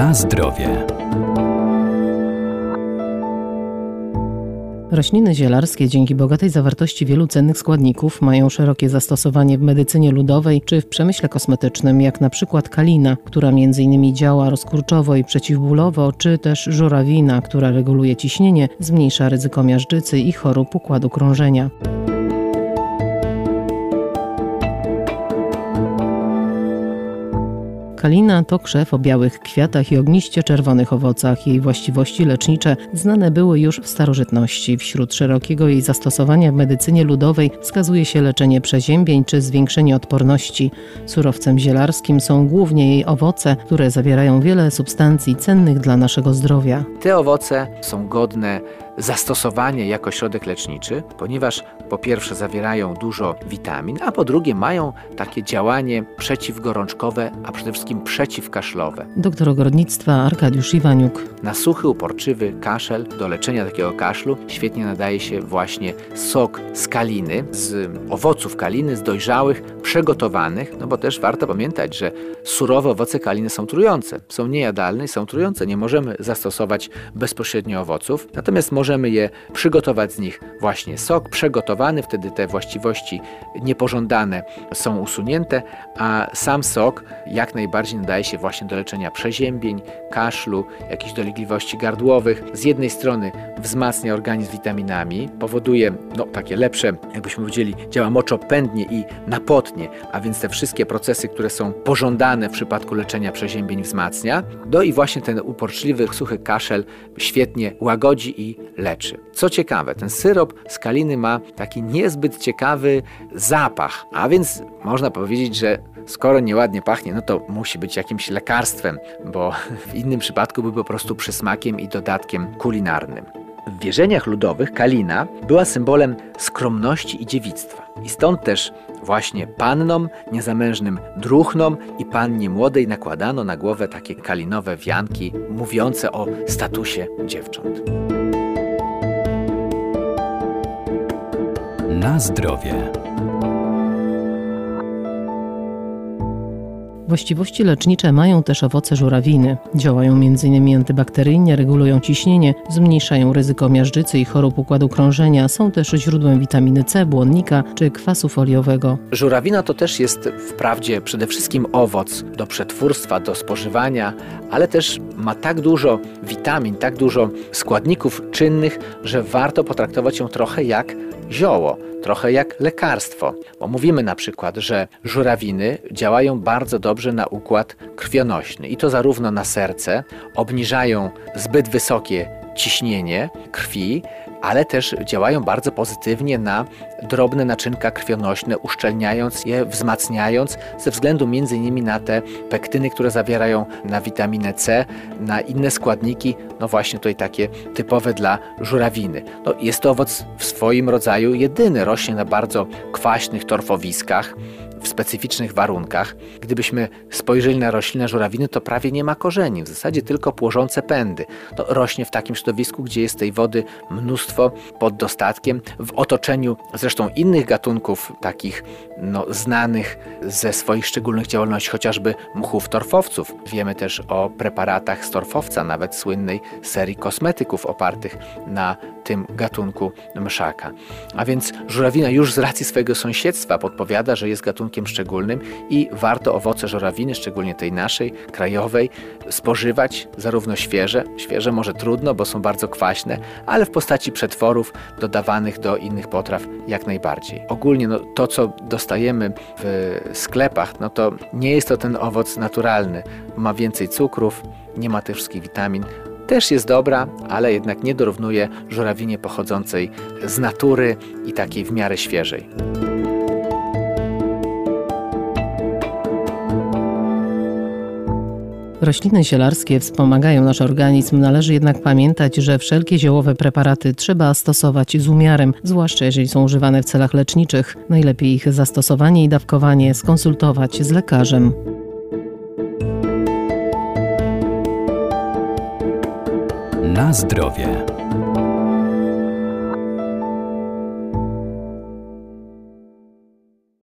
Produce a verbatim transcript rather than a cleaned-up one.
Na zdrowie. Rośliny zielarskie dzięki bogatej zawartości wielu cennych składników mają szerokie zastosowanie w medycynie ludowej czy w przemyśle kosmetycznym, jak na przykład kalina, która między innymi działa rozkurczowo i przeciwbólowo, czy też żurawina, która reguluje ciśnienie, zmniejsza ryzyko miażdżycy i chorób układu krążenia. Kalina to krzew o białych kwiatach i ogniście-czerwonych owocach. Jej właściwości lecznicze znane były już w starożytności. Wśród szerokiego jej zastosowania w medycynie ludowej wskazuje się leczenie przeziębień czy zwiększenie odporności. Surowcem zielarskim są głównie jej owoce, które zawierają wiele substancji cennych dla naszego zdrowia. Te owoce są godne zastosowanie jako środek leczniczy, ponieważ po pierwsze zawierają dużo witamin, a po drugie mają takie działanie przeciwgorączkowe, a przede wszystkim przeciwkaszlowe. Doktor ogrodnictwa Arkadiusz Iwaniuk. Na suchy, uporczywy kaszel, do leczenia takiego kaszlu świetnie nadaje się właśnie sok z kaliny, z owoców kaliny, z dojrzałych, przegotowanych, no bo też warto pamiętać, że surowe owoce kaliny są trujące, są niejadalne i są trujące. Nie możemy zastosować bezpośrednio owoców, natomiast możemy je przygotować z nich właśnie sok przegotowany, wtedy te właściwości niepożądane są usunięte, a sam sok jak najbardziej nadaje się właśnie do leczenia przeziębień, kaszlu, jakichś dolegliwości gardłowych. Z jednej strony wzmacnia organizm witaminami, powoduje no, takie lepsze, jakbyśmy powiedzieli, działa moczopędnie i napotnie, a więc te wszystkie procesy, które są pożądane w przypadku leczenia przeziębień wzmacnia. No i właśnie ten uporczliwy, suchy kaszel świetnie łagodzi i leczy. Co ciekawe, ten syrop z kaliny ma taki niezbyt ciekawy zapach, a więc można powiedzieć, że skoro nieładnie pachnie, no to musi być jakimś lekarstwem, bo w innym przypadku byłby po prostu przysmakiem i dodatkiem kulinarnym. W wierzeniach ludowych kalina była symbolem skromności i dziewictwa. I stąd też właśnie pannom, niezamężnym druchnom i pannie młodej nakładano na głowę takie kalinowe wianki mówiące o statusie dziewcząt. Na zdrowie. Właściwości lecznicze mają też owoce żurawiny. Działają między innymi antybakteryjnie, regulują ciśnienie, zmniejszają ryzyko miażdżycy i chorób układu krążenia. Są też źródłem witaminy C, błonnika czy kwasu foliowego. Żurawina to też jest wprawdzie przede wszystkim owoc do przetwórstwa, do spożywania, ale też ma tak dużo witamin, tak dużo składników czynnych, że warto potraktować ją trochę jak zioło, trochę jak lekarstwo, bo mówimy na przykład, że żurawiny działają bardzo dobrze na układ krwionośny i to zarówno na serce, obniżają zbyt wysokie ciśnienie krwi, ale też działają bardzo pozytywnie na drobne naczynka krwionośne, uszczelniając je, wzmacniając ze względu między innymi na te pektyny, które zawierają, na witaminę C, na inne składniki, no właśnie tutaj takie typowe dla żurawiny. No, jest to owoc w swoim rodzaju jedyny, rośnie na bardzo kwaśnych torfowiskach, w specyficznych warunkach. Gdybyśmy spojrzeli na roślinę żurawiny, to prawie nie ma korzeni, w zasadzie tylko płożące pędy. No, rośnie w takim środowisku, gdzie jest tej wody mnóstwo pod dostatkiem, w otoczeniu zresztą innych gatunków takich no, znanych ze swoich szczególnych działalności, chociażby mchów torfowców. Wiemy też o preparatach z torfowca, nawet słynnej serii kosmetyków opartych na tym gatunku mszaka. A więc żurawina już z racji swojego sąsiedztwa podpowiada, że jest gatunkiem szczególnym i warto owoce żurawiny, szczególnie tej naszej, krajowej, spożywać zarówno świeże, świeże może trudno, bo są bardzo kwaśne, ale w postaci przetworów dodawanych do innych potraw jak najbardziej. Ogólnie no, to, co dostajemy w sklepach, no to nie jest to ten owoc naturalny. Ma więcej cukrów, nie ma tych wszystkich witamin. Też jest dobra, ale jednak nie dorównuje żurawinie pochodzącej z natury i takiej w miarę świeżej. Rośliny zielarskie wspomagają nasz organizm, należy jednak pamiętać, że wszelkie ziołowe preparaty trzeba stosować z umiarem, zwłaszcza jeżeli są używane w celach leczniczych. Najlepiej ich zastosowanie i dawkowanie skonsultować z lekarzem. Na zdrowie.